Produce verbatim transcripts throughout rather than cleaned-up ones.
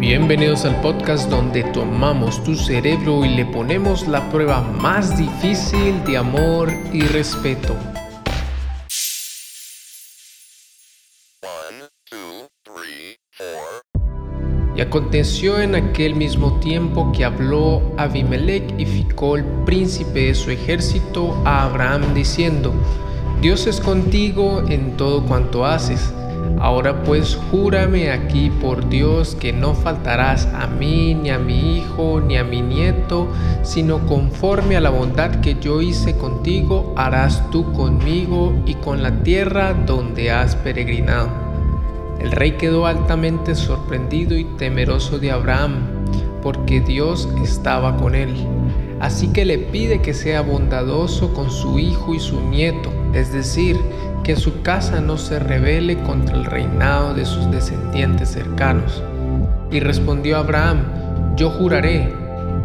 Bienvenidos al podcast donde tomamos tu cerebro y le ponemos la prueba más difícil de amor y respeto. Y aconteció en aquel mismo tiempo que habló Abimelech y Ficol, príncipe de su ejército, a Abraham diciendo: Dios es contigo en todo cuanto haces. Ahora pues júrame aquí por Dios que no faltarás a mí, ni a mi hijo, ni a mi nieto, sino conforme a la bondad que yo hice contigo, harás tú conmigo y con la tierra donde has peregrinado. El rey quedó altamente sorprendido y temeroso de Abraham, porque Dios estaba con él. Así que le pide que sea bondadoso con su hijo y su nieto, es decir, que su casa no se rebele contra el reinado de sus descendientes cercanos. Y respondió Abraham: Yo juraré.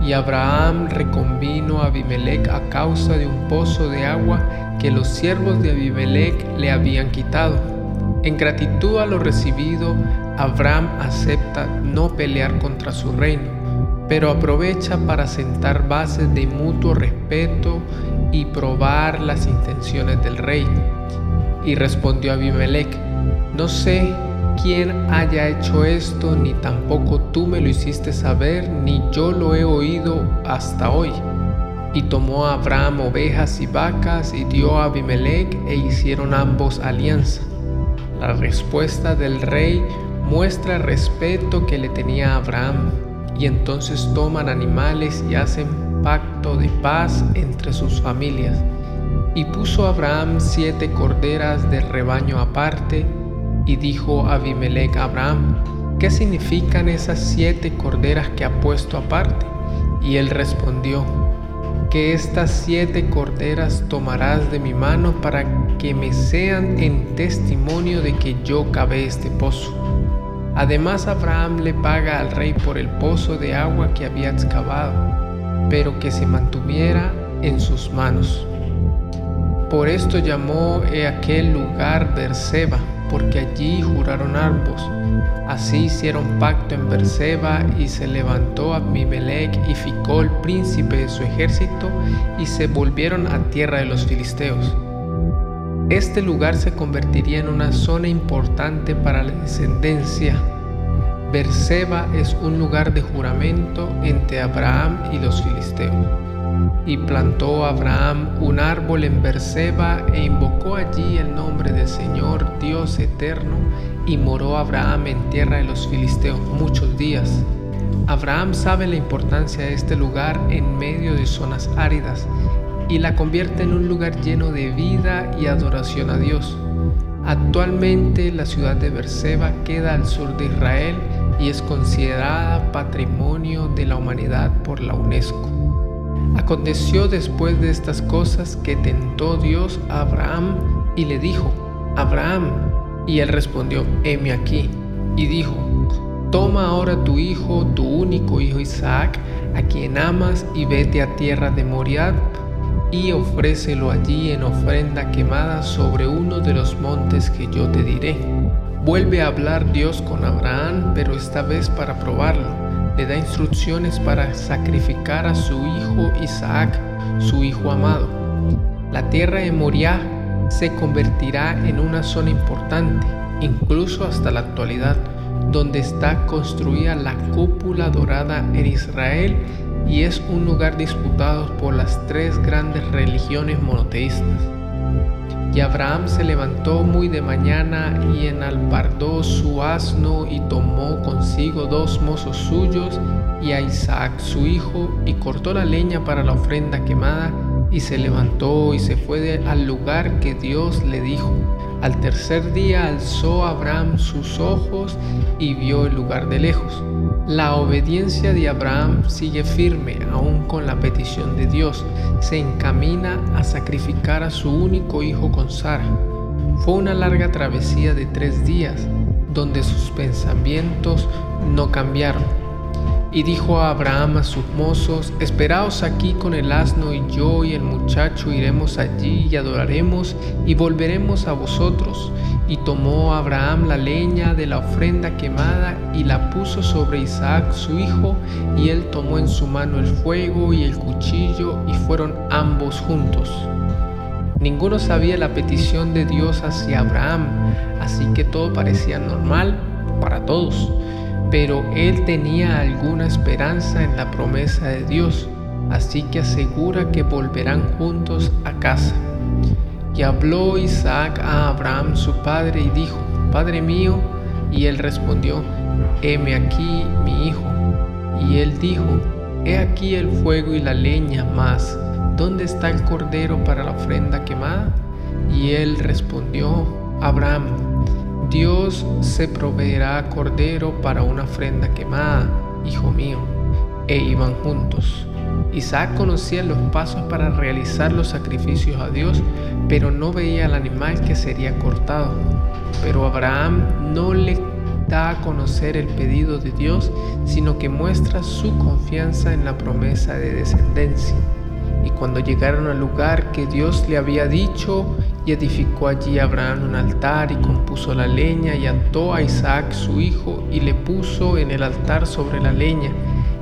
Y Abraham reconvino a Abimelech a causa de un pozo de agua que los siervos de Abimelech le habían quitado. En gratitud a lo recibido, Abraham acepta no pelear contra su reino, pero aprovecha para sentar bases de mutuo respeto y probar las intenciones del rey. Y respondió Abimelech: No sé quién haya hecho esto, ni tampoco tú me lo hiciste saber, ni yo lo he oído hasta hoy. Y tomó a Abraham ovejas y vacas, y dio a Abimelech, e hicieron ambos alianza. La respuesta del rey muestra el respeto que le tenía a Abraham, y entonces toman animales y hacen pacto de paz entre sus familias. Y puso Abraham siete corderas del rebaño aparte, y dijo Abimelech a Abraham: ¿Qué significan esas siete corderas que ha puesto aparte? Y él respondió: Que estas siete corderas tomarás de mi mano para que me sean en testimonio de que yo cavé este pozo. Además, Abraham le paga al rey por el pozo de agua que había excavado, pero que se mantuviera en sus manos. Por esto llamó aquel lugar Beerseba, porque allí juraron ambos. Así hicieron pacto en Beerseba, y se levantó Abimelech y Ficol, príncipe de su ejército, y se volvieron a tierra de los filisteos. Este lugar se convertiría en una zona importante para la descendencia. Beerseba es un lugar de juramento entre Abraham y los filisteos. Y plantó Abraham un árbol en Beerseba e invocó allí el nombre del Señor Dios eterno, y moró Abraham en tierra de los filisteos muchos días. Abraham sabe la importancia de este lugar en medio de zonas áridas, y la convierte en un lugar lleno de vida y adoración a Dios. Actualmente la ciudad de Beerseba queda al sur de Israel y es considerada Patrimonio de la Humanidad por la UNESCO. Aconteció después de estas cosas que tentó Dios a Abraham y le dijo: Abraham. Y él respondió: Heme aquí. Y dijo: Toma ahora tu hijo, tu único hijo Isaac, a quien amas, y vete a tierra de Moriah y ofrécelo allí en ofrenda quemada sobre uno de los montes que yo te diré. Vuelve a hablar Dios con Abraham, pero esta vez para probarlo. Le da instrucciones para sacrificar a su hijo Isaac, su hijo amado. La tierra de Moriah se convertirá en una zona importante, incluso hasta la actualidad, donde está construida la Cúpula Dorada en Israel, y es un lugar disputado por las tres grandes religiones monoteístas. Y Abraham se levantó muy de mañana y enalbardó su asno, y tomó consigo dos mozos suyos y a Isaac su hijo, y cortó la leña para la ofrenda quemada, y se levantó y se fue de, al lugar que Dios le dijo. Al tercer día alzó Abraham sus ojos y vio el lugar de lejos. La obediencia de Abraham sigue firme, aún con la petición de Dios. Se encamina a sacrificar a su único hijo con Sara. Fue una larga travesía de tres días, donde sus pensamientos no cambiaron. Y dijo a Abraham a sus mozos: Esperaos aquí con el asno, y yo y el muchacho iremos allí y adoraremos y volveremos a vosotros. Y tomó Abraham la leña de la ofrenda quemada y la puso sobre Isaac su hijo, y él tomó en su mano el fuego y el cuchillo, y fueron ambos juntos. Ninguno sabía la petición de Dios hacia Abraham, así que todo parecía normal para todos. Pero él tenía alguna esperanza en la promesa de Dios, así que asegura que volverán juntos a casa. Y habló Isaac a Abraham su padre y dijo: Padre mío. Y él respondió: Heme aquí, mi hijo. Y él dijo: He aquí el fuego y la leña, mas ¿dónde está el cordero para la ofrenda quemada? Y él respondió: Abraham, Dios se proveerá cordero para una ofrenda quemada, hijo mío. E iban juntos. Isaac conocía los pasos para realizar los sacrificios a Dios, pero no veía al animal que sería cortado. Pero Abraham no le da a conocer el pedido de Dios, sino que muestra su confianza en la promesa de descendencia. Y cuando llegaron al lugar que Dios le había dicho, y edificó allí Abraham un altar, y compuso la leña, y ató a Isaac su hijo, y le puso en el altar sobre la leña.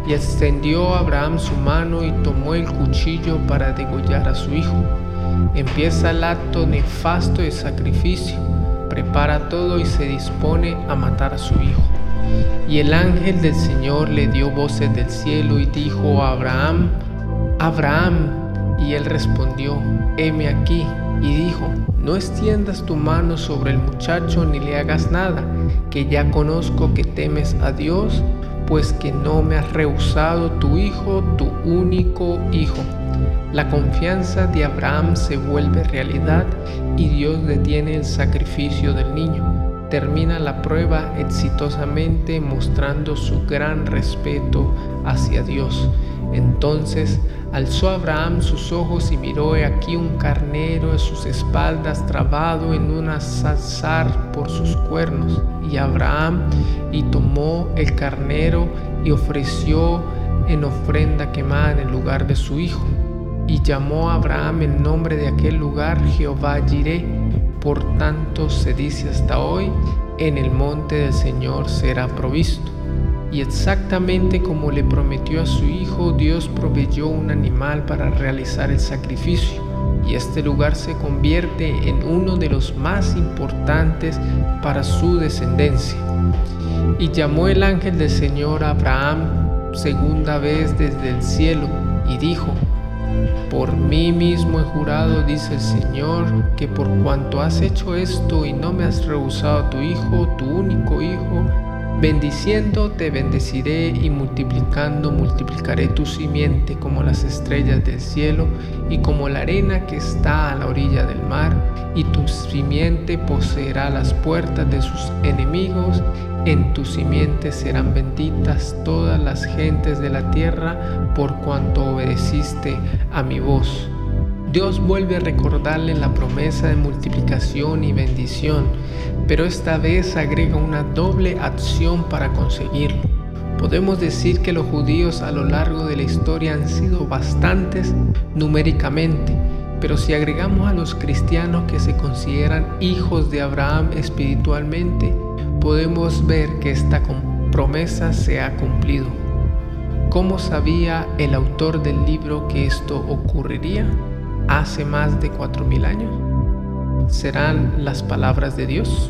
Y extendió Abraham su mano, y tomó el cuchillo para degollar a su hijo. Empieza el acto nefasto de sacrificio, prepara todo y se dispone a matar a su hijo. Y el ángel del Señor le dio voces del cielo, y dijo a Abraham: Abraham. Y él respondió: Heme aquí. Y dijo: No extiendas tu mano sobre el muchacho ni le hagas nada, que ya conozco que temes a Dios, pues que no me has rehusado tu hijo, tu único hijo. La confianza de Abraham se vuelve realidad, y Dios detiene el sacrificio del niño. Termina la prueba exitosamente, mostrando su gran respeto hacia Dios. Entonces alzó Abraham sus ojos y miró, he aquí un carnero a sus espaldas, trabado en un azazar por sus cuernos. Y Abraham y tomó el carnero y ofreció en ofrenda quemada en el lugar de su hijo. Y llamó a Abraham el nombre de aquel lugar Jehová Jiré. Por tanto se dice hasta hoy: en el monte del Señor será provisto. Y exactamente como le prometió a su hijo, Dios proveyó un animal para realizar el sacrificio, y este lugar se convierte en uno de los más importantes para su descendencia. Y llamó el ángel del Señor a Abraham segunda vez desde el cielo, y dijo: Por mí mismo he jurado, dice el Señor, que por cuanto has hecho esto y no me has rehusado tu hijo, tu único hijo, bendiciendo te bendeciré, y multiplicando multiplicaré tu simiente como las estrellas del cielo y como la arena que está a la orilla del mar, y tu simiente poseerá las puertas de sus enemigos. En tu simiente serán benditas todas las gentes de la tierra, por cuanto obedeciste a mi voz. Dios vuelve a recordarle la promesa de multiplicación y bendición, pero esta vez agrega una doble acción para conseguirlo. Podemos decir que los judíos a lo largo de la historia han sido bastantes numéricamente, pero si agregamos a los cristianos que se consideran hijos de Abraham espiritualmente, podemos ver que esta promesa se ha cumplido. ¿Cómo sabía el autor del libro que esto ocurriría? Hace más de cuatro mil años. ¿Serán las palabras de Dios?